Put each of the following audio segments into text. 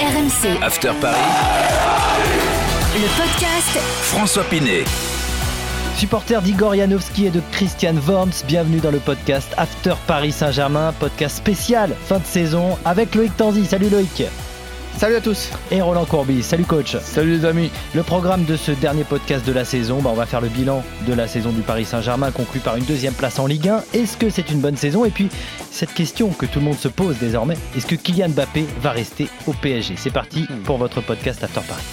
RMC After Paris, le podcast François Pinet. Supporter d'Igor Yanovski et de Christian Vorms, bienvenue dans le podcast After Paris Saint-Germain, podcast spécial fin de saison avec Loïc Tanzi. Salut Loïc. Salut à tous. Et Roland Courbis, salut coach. Salut les amis. Le programme de ce dernier podcast de la saison, on va faire le bilan de la saison du Paris Saint-Germain conclue par une deuxième place en Ligue 1. Est-ce que c'est une bonne saison ? Et puis, cette question que tout le monde se pose désormais, est-ce que Kylian Mbappé va rester au PSG ? C'est parti pour votre podcast After Paris.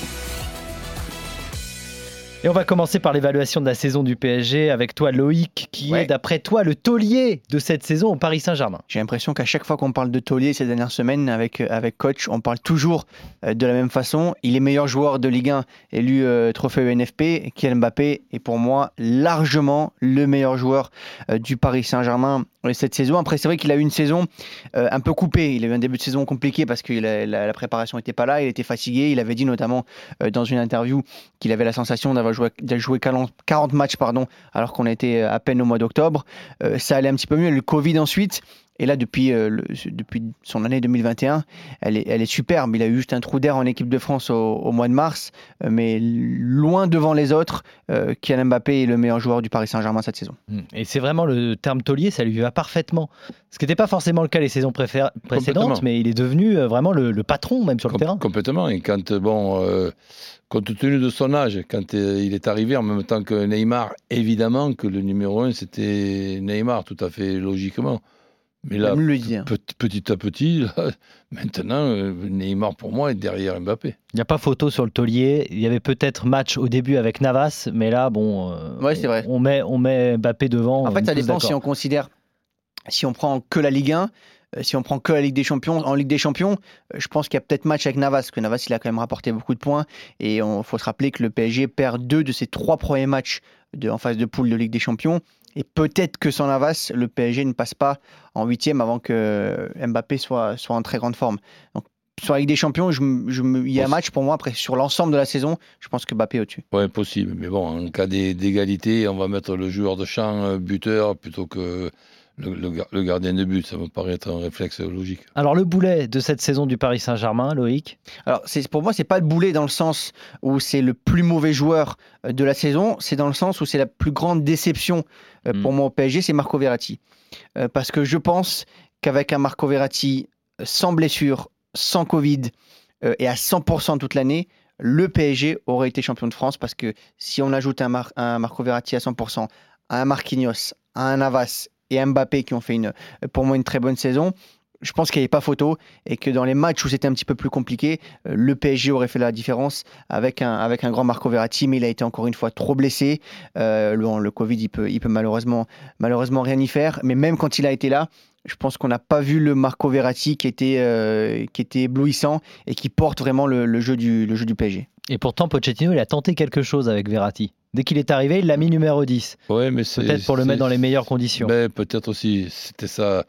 Et on va commencer par l'évaluation de la saison du PSG avec toi Loïc, qui est d'après toi le taulier de cette saison au Paris Saint-Germain. J'ai l'impression qu'à chaque fois qu'on parle de taulier ces dernières semaines avec coach, on parle toujours de la même façon. Il est meilleur joueur de Ligue 1 élu trophée UNFP. Kylian Mbappé est pour moi largement le meilleur joueur du Paris Saint-Germain cette saison. Après c'est vrai qu'il a eu une saison un peu coupée. Il a eu un début de saison compliqué parce que la préparation n'était pas là, il était fatigué. Il avait dit notamment dans une interview qu'il avait la sensation d'avoir joué 40 matchs alors qu'on était à peine au mois d'octobre. Ça allait un petit peu mieux, le Covid ensuite, et là depuis son année 2021 elle est superbe. Il a eu juste un trou d'air en équipe de France au mois de mars, mais loin devant les autres, Kylian Mbappé est le meilleur joueur du Paris Saint-Germain cette saison. Et c'est vraiment le terme taulier, ça lui va parfaitement, ce qui n'était pas forcément le cas les saisons précédentes, mais il est devenu vraiment le patron même sur le terrain. Complètement. Et quand compte tenu de son âge, quand il est arrivé en même temps que Neymar, évidemment que le numéro 1 c'était Neymar, tout à fait logiquement. Mais là, petit à petit, là, maintenant, Neymar pour moi est derrière Mbappé. Il n'y a pas photo sur le taulier. Il y avait peut-être match au début avec Navas, mais là, c'est vrai. On met Mbappé devant. En fait, ça dépend si on considère, si on prend que la Ligue 1. Si on prend que la Ligue des Champions, en Ligue des Champions, je pense qu'il y a peut-être match avec Navas, parce que Navas il a quand même rapporté beaucoup de points, et il faut se rappeler que le PSG perd 2 de ses 3 premiers matchs en phase de poule de Ligue des Champions, et peut-être que sans Navas, le PSG ne passe pas en 8e avant que Mbappé soit en très grande forme. Donc sur la Ligue des Champions, il y a un match pour moi. Après, sur l'ensemble de la saison, je pense que Mbappé est au-dessus. Oui, possible, mais en cas d'égalité, on va mettre le joueur de champ buteur plutôt que... Le gardien de but, ça me paraît être un réflexe logique. Alors le boulet de cette saison du Paris Saint-Germain, Loïc ? Alors pour moi, c'est pas le boulet dans le sens où c'est le plus mauvais joueur de la saison, c'est dans le sens où c'est la plus grande déception pour moi au PSG, c'est Marco Verratti. Parce que je pense qu'avec un Marco Verratti sans blessure, sans Covid et à 100% toute l'année, le PSG aurait été champion de France, parce que si on ajoute un Marco Verratti à 100%, à un Marquinhos, à un Navas et Mbappé qui ont fait pour moi une très bonne saison, je pense qu'il n'y avait pas photo, et que dans les matchs où c'était un petit peu plus compliqué, le PSG aurait fait la différence avec un grand Marco Verratti, mais il a été encore une fois trop blessé. Le Covid, il peut malheureusement rien y faire, mais même quand il a été là, je pense qu'on n'a pas vu le Marco Verratti qui était éblouissant et qui porte vraiment le jeu du PSG. Et pourtant Pochettino, il a tenté quelque chose avec Verratti. Dès qu'il est arrivé, il l'a mis numéro 10. Ouais, mais peut-être pour le mettre dans les meilleures conditions. Ben, peut-être aussi, c'était ça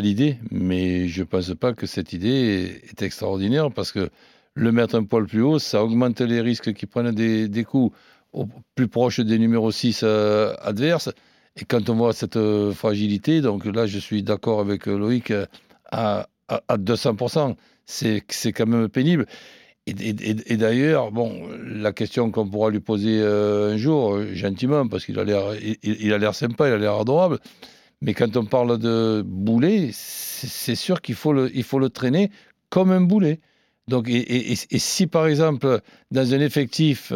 l'idée. Mais je ne pense pas que cette idée est extraordinaire, parce que le mettre un poil plus haut, ça augmente les risques qu'ils prennent des coups plus proches des numéros 6 adverses. Et quand on voit cette fragilité, donc là, je suis d'accord avec Loïc à 200%. C'est quand même pénible. Et d'ailleurs, la question qu'on pourra lui poser un jour, gentiment, parce qu'il a l'air, il a l'air sympa, il a l'air adorable, mais quand on parle de boulet, c'est sûr qu'il faut le traîner comme un boulet. Donc, et si par exemple, dans un effectif,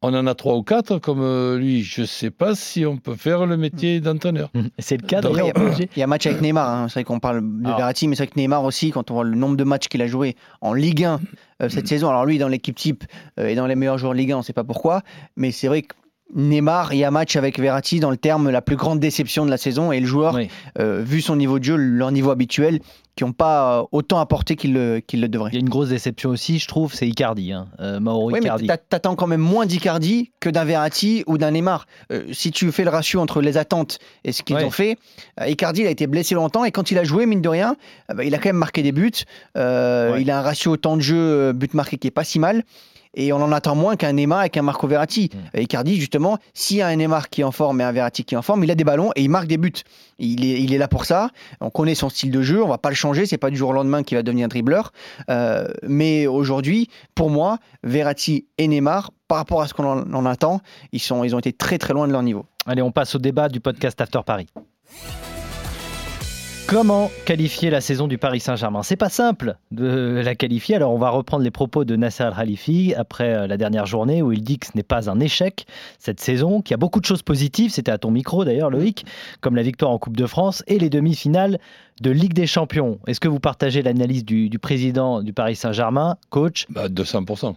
on en a 3 ou 4 comme lui, je ne sais pas si on peut faire le métier d'entraîneur. C'est le cas d'ailleurs. Il y a match avec Neymar, hein. C'est vrai qu'on parle de Verratti, mais c'est vrai que Neymar aussi, quand on voit le nombre de matchs qu'il a joué en Ligue 1 cette saison, alors lui dans l'équipe type et dans les meilleurs joueurs de Ligue 1, on ne sait pas pourquoi, mais c'est vrai que Neymar, il y a match avec Verratti dans le terme la plus grande déception de la saison, et le joueur, vu son niveau de jeu, leur niveau habituel, qui n'ont pas autant apporté qu'ils le devraient. Il y a une grosse déception aussi, je trouve, c'est Icardi, Mauro Icardi. Oui, mais t'attends quand même moins d'Icardi que d'un Verratti ou d'un Neymar. Si tu fais le ratio entre les attentes et ce qu'ils ont fait, Icardi, il a été blessé longtemps, et quand il a joué, mine de rien, il a quand même marqué des buts. Il a un ratio temps de jeu but marqué qui n'est pas si mal. et on en attend moins qu'un Neymar et qu'un Marco Verratti. Et Icardi, justement, s'il y a un Neymar qui est en forme et un Verratti qui est en forme, il a des ballons et il marque des buts. Il est là pour ça. On connaît son style de jeu, on ne va pas le changer. Ce n'est pas du jour au lendemain qu'il va devenir dribbleur. Mais aujourd'hui, pour moi, Verratti et Neymar, par rapport à ce qu'on en attend, ils ont été très très loin de leur niveau. Allez, on passe au débat du podcast After Paris. Comment qualifier la saison du Paris Saint-Germain ? C'est pas simple de la qualifier. Alors on va reprendre les propos de Nasser Al-Khelaifi après la dernière journée où il dit que ce n'est pas un échec cette saison, qu'il y a beaucoup de choses positives, c'était à ton micro d'ailleurs Loïc, comme la victoire en Coupe de France et les demi-finales de Ligue des Champions. Est-ce que vous partagez l'analyse du président du Paris Saint-Germain, coach ? 200%.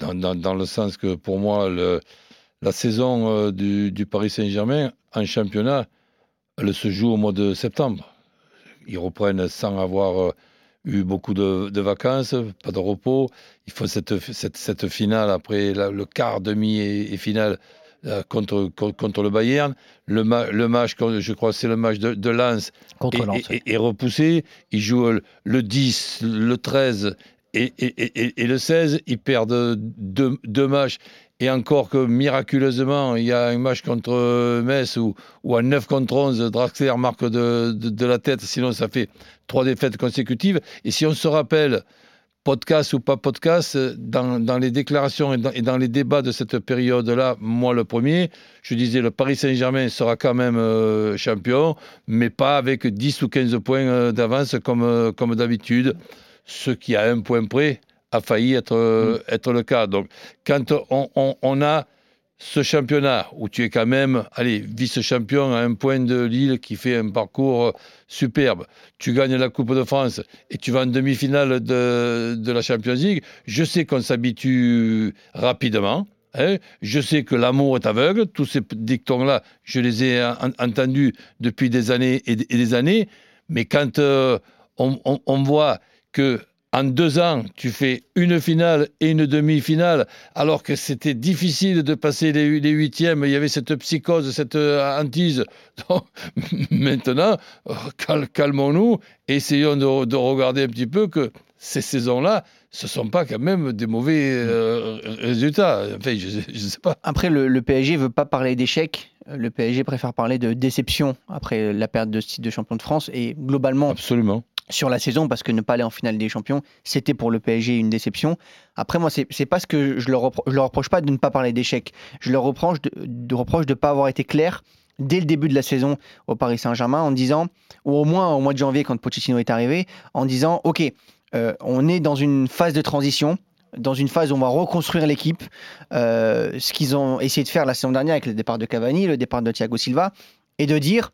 Dans le sens que pour moi, la saison du Paris Saint-Germain en championnat, elle se joue au mois de septembre. Ils reprennent sans avoir eu beaucoup de vacances, pas de repos. Il faut cette finale après le quart, demi et finale contre le Bayern. Le match, je crois que c'est le match de Lens, est repoussé. Ils jouent le 10, le 13 et le 16. Ils perdent deux matchs. Et encore que miraculeusement, il y a un match contre Metz où à 9 contre 11, Draxler marque de la tête. Sinon, ça fait 3 défaites consécutives. Et si on se rappelle, podcast ou pas podcast, dans les déclarations et dans les débats de cette période-là, moi le premier, je disais le Paris Saint-Germain sera quand même champion, mais pas avec 10 ou 15 points d'avance comme d'habitude. Ce qui, à un point près, a failli être le cas. Donc, quand on a ce championnat où tu es quand même vice-champion à un point de Lille qui fait un parcours superbe, tu gagnes la Coupe de France et tu vas en demi-finale de la Champions League, je sais qu'on s'habitue rapidement, hein, je sais que l'amour est aveugle, tous ces dictons-là, je les ai entendus depuis des années et des années, mais quand on voit que en 2 ans, tu fais une finale et une demi-finale, alors que c'était difficile de passer les huitièmes. Il y avait cette psychose, cette hantise. Donc, maintenant, calmons-nous, essayons de regarder un petit peu que ces saisons-là, ce ne sont pas quand même des mauvais résultats. Enfin, je sais pas. Après, le PSG ne veut pas parler d'échecs. Le PSG préfère parler de déception après la perte de ce titre de champion de France. Et globalement... Absolument. Sur la saison, parce que ne pas aller en finale des champions, c'était pour le PSG une déception. Après, moi, c'est pas ce que je leur reproche pas de ne pas parler d'échec. Je leur reproche de pas avoir été clair dès le début de la saison au Paris Saint-Germain en disant, ou au moins au mois de janvier quand Pochettino est arrivé, en disant « Ok, on est dans une phase de transition ». Dans une phase où on va reconstruire l'équipe, ce qu'ils ont essayé de faire la saison dernière avec le départ de Cavani, le départ de Thiago Silva, et de dire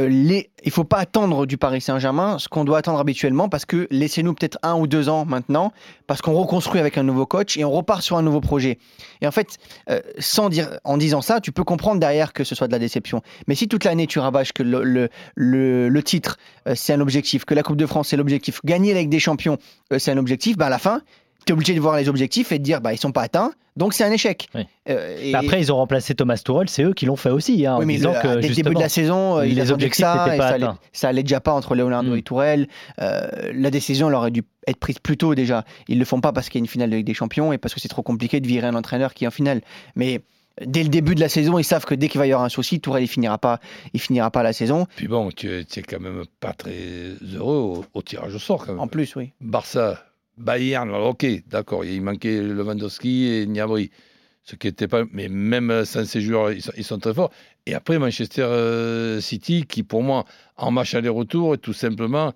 il ne faut pas attendre du Paris Saint-Germain ce qu'on doit attendre habituellement, parce que laissez-nous peut-être 1 ou 2 ans maintenant, parce qu'on reconstruit avec un nouveau coach et on repart sur un nouveau projet. Et en fait, en disant ça, tu peux comprendre derrière que ce soit de la déception. Mais si toute l'année tu rabâches que le titre, c'est un objectif, que la Coupe de France, c'est l'objectif, gagner la Ligue des Champions, c'est un objectif, à la fin... T'es obligé de voir les objectifs et de dire ils ne sont pas atteints, donc c'est un échec. Oui. Après, ils ont remplacé Thomas Tuchel, c'est eux qui l'ont fait aussi. Hein, oui, mais dès le début de la saison, il les objectifs n'étaient pas atteints. Ça allait déjà pas entre Leonardo et Tuchel. La décision aurait dû être prise plus tôt déjà. Ils ne le font pas parce qu'il y a une finale de Ligue des Champions et parce que c'est trop compliqué de virer un entraîneur qui est en finale. Mais dès le début de la saison, ils savent que dès qu'il va y avoir un souci, Tuchel il finira pas la saison. Puis bon, tu n'es quand même pas très heureux au tirage au sort quand même. En plus, oui. Barça... Bayern, ok, d'accord, il manquait Lewandowski et Gnabry, ce qui n'était pas... Mais même sans ces joueurs, ils sont très forts. Et après, Manchester City, qui pour moi, en match aller-retour, est tout simplement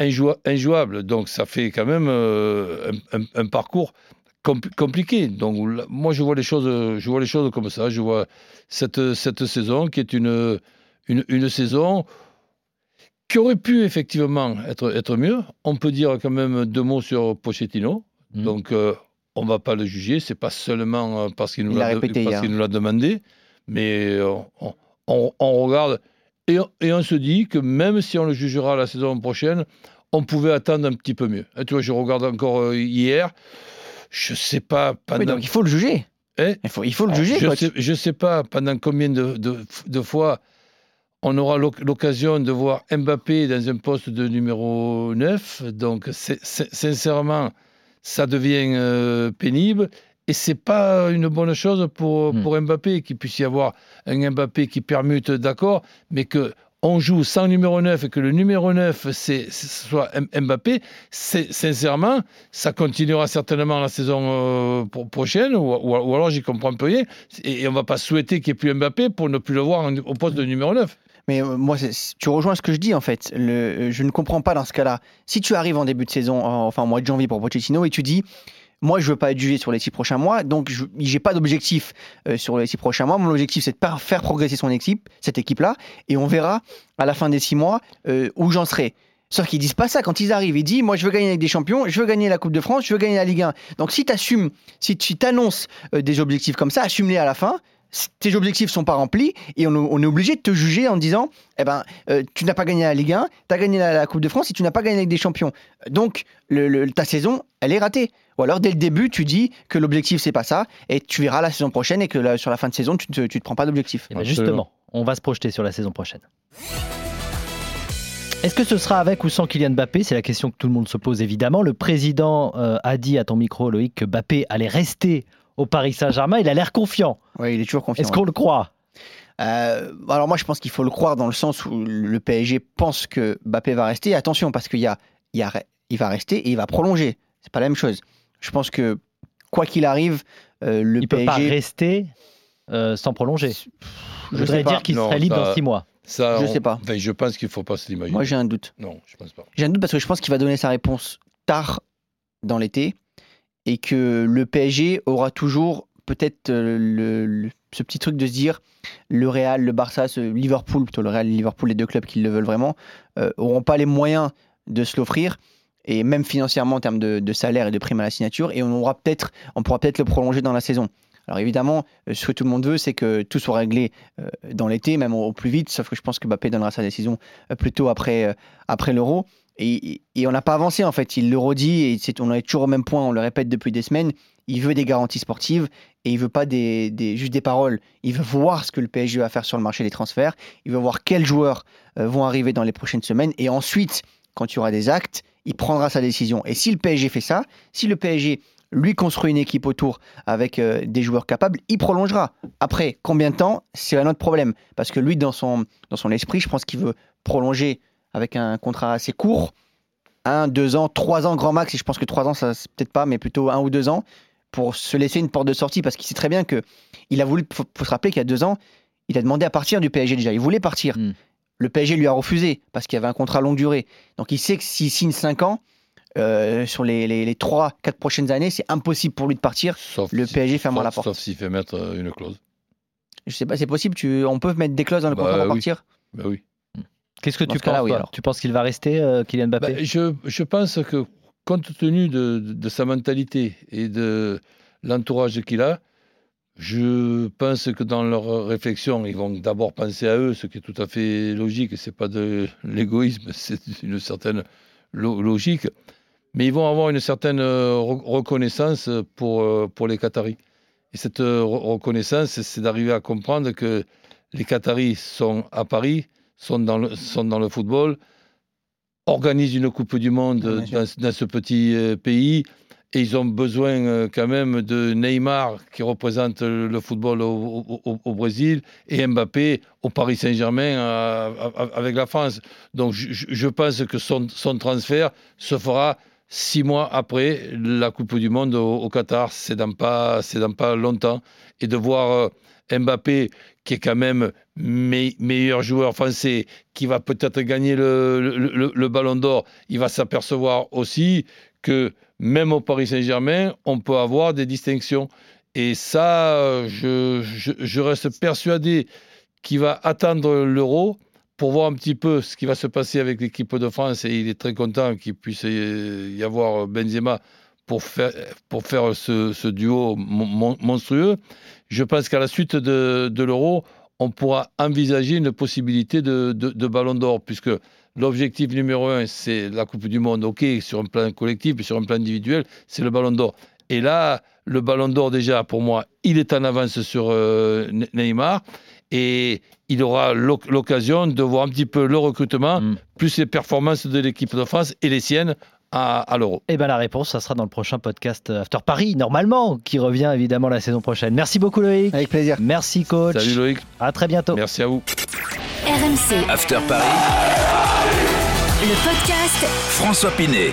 injouable. Donc ça fait quand même un parcours compliqué. Donc moi, je vois les choses comme ça. Je vois cette saison qui est une saison... qui aurait pu effectivement être mieux. On peut dire quand même 2 mots sur Pochettino. Donc, on ne va pas le juger. Ce n'est pas seulement parce qu'il nous l'a demandé. Mais on regarde et on se dit que même si on le jugera la saison prochaine, on pouvait attendre un petit peu mieux. Et tu vois, je regarde encore hier. Je ne sais pas... Pendant... Oui, donc il faut le juger. Il faut le juger. Je ne sais pas pendant combien de fois... On aura l'occasion de voir Mbappé dans un poste de numéro 9. Donc, sincèrement, ça devient pénible. Et ce n'est pas une bonne chose pour Mbappé, qu'il puisse y avoir un Mbappé qui permute, d'accord, mais qu'on joue sans numéro 9 et que le numéro 9 soit Mbappé, sincèrement, ça continuera certainement la saison prochaine, ou alors j'y comprends peu rien, et on ne va pas souhaiter qu'il n'y ait plus Mbappé pour ne plus le voir au poste de numéro 9. Mais moi, tu rejoins ce que je dis en fait. Je ne comprends pas dans ce cas-là. Si tu arrives en début de saison, enfin au mois de janvier pour Pochettino, et tu dis... Moi, je ne veux pas être jugé sur les 6 prochains mois, donc je n'ai pas d'objectif sur les 6 prochains mois. Mon objectif, c'est de faire progresser son équipe, cette équipe-là, et on verra à la fin des 6 mois où j'en serai. Sauf qu'ils ne disent pas ça quand ils arrivent. Ils disent, moi, je veux gagner la Ligue des Champions, je veux gagner la Coupe de France, je veux gagner la Ligue 1. Donc, si tu assumes, si tu t'annonces des objectifs comme ça, assume-les à la fin. Tes objectifs ne sont pas remplis et on est obligé de te juger en disant tu n'as pas gagné la Ligue 1, tu as gagné la Coupe de France et tu n'as pas gagné la Ligue des Champions. Donc, ta saison, elle est ratée. Ou alors, dès le début, tu dis que l'objectif, c'est pas ça et tu verras la saison prochaine et que sur la fin de saison, tu te prends pas d'objectif. Ben justement, on va se projeter sur la saison prochaine. Est-ce que ce sera avec ou sans Kylian Mbappé ? C'est la question que tout le monde se pose évidemment. Le président a dit à ton micro, Loïc, que Mbappé allait rester au Paris Saint-Germain, il a l'air confiant. Oui, il est toujours confiant. Est-ce qu'on le croit ? Alors moi, je pense qu'il faut le croire dans le sens où le PSG pense que Mbappé va rester. Attention, parce qu'il va rester et il va prolonger. C'est pas la même chose. Je pense que, quoi qu'il arrive, le PSG... Il peut pas rester sans prolonger. Je voudrais dire qu'il serait libre dans 6 mois. Ça, je sais pas. Ben, je pense qu'il faut pas se l'imaginer. Moi, j'ai un doute. Non, je pense pas. J'ai un doute parce que je pense qu'il va donner sa réponse tard dans l'été. Et que le PSG aura toujours peut-être ce petit truc de se dire le Real, le Barça, Liverpool, plutôt le Real et Liverpool, les deux clubs qui le veulent vraiment, n'auront pas les moyens de se l'offrir, et même financièrement en termes de salaire et de prime à la signature, et on pourra peut-être le prolonger dans la saison. Alors évidemment, ce que tout le monde veut, c'est que tout soit réglé dans l'été, même au plus vite, sauf que je pense que Mbappé donnera sa décision plutôt après l'Euro. Et on n'a pas avancé en fait, il le redit et on est toujours au même point, on le répète depuis des semaines, il veut des garanties sportives et il ne veut pas juste des paroles, il veut voir ce que le PSG va faire sur le marché des transferts, il veut voir quels joueurs vont arriver dans les prochaines semaines et ensuite, quand il y aura des actes, il prendra sa décision. Et si le PSG fait ça, si le PSG lui construit une équipe autour avec des joueurs capables, il prolongera. Après, combien de temps, c'est un autre problème, parce que lui dans son esprit, je pense qu'il veut prolonger avec un contrat assez court, 1, 2 ans, 3 ans grand max, et je pense que 3 ans, ça c'est peut-être pas, mais plutôt 1 ou 2 ans, pour se laisser une porte de sortie, parce qu'il sait très bien que il a voulu, faut se rappeler qu'il y a 2 ans, il a demandé à partir du PSG déjà, il voulait partir. Le PSG lui a refusé, parce qu'il y avait un contrat longue durée. Donc il sait que s'il signe 5 ans, sur les 3-4 prochaines années, c'est impossible pour lui de partir, PSG fermera la porte. Sauf s'il fait mettre une clause. Je sais pas, c'est possible, on peut mettre des clauses dans le contrat pour partir ? Bah oui. Qu'est-ce que tu penses, oui, alors. Tu penses qu'il va rester, Kylian Mbappé ? Je pense que, compte tenu de sa mentalité et de l'entourage qu'il a, je pense que dans leur réflexion, ils vont d'abord penser à eux, ce qui est tout à fait logique. Ce n'est pas de l'égoïsme, c'est une certaine logique. Mais ils vont avoir une certaine reconnaissance pour les Qataris. Et cette reconnaissance, c'est d'arriver à comprendre que les Qataris sont à Paris, sont dans le football, organisent une Coupe du Monde dans ce petit pays, et ils ont besoin quand même de Neymar qui représente le football au Brésil, et Mbappé au Paris Saint-Germain avec la France. Donc je pense que son transfert se fera 6 mois après la Coupe du Monde au Qatar. C'est dans pas longtemps. Et de voir... Mbappé, qui est quand même meilleur joueur français, qui va peut-être gagner le Ballon d'Or, il va s'apercevoir aussi que même au Paris Saint-Germain, on peut avoir des distinctions. Et ça, je reste persuadé qu'il va attendre l'Euro pour voir un petit peu ce qui va se passer avec l'équipe de France. Et il est très content qu'il puisse y avoir Benzema pour faire ce duo monstrueux. Je pense qu'à la suite de l'Euro, on pourra envisager une possibilité de Ballon d'Or, puisque l'objectif numéro 1, c'est la Coupe du Monde, ok, sur un plan collectif, mais sur un plan individuel, c'est le Ballon d'Or. Et là, le Ballon d'Or, déjà, pour moi, il est en avance sur Neymar, et il aura l'occasion de voir un petit peu le recrutement, plus les performances de l'équipe de France et les siennes à l'Euro? Eh bien, la réponse, ça sera dans le prochain podcast After Paris, normalement, qui revient évidemment la saison prochaine. Merci beaucoup, Loïc. Avec plaisir. Merci, coach. Salut, Loïc. À très bientôt. Merci à vous. RMC After Paris, le podcast François Pinet.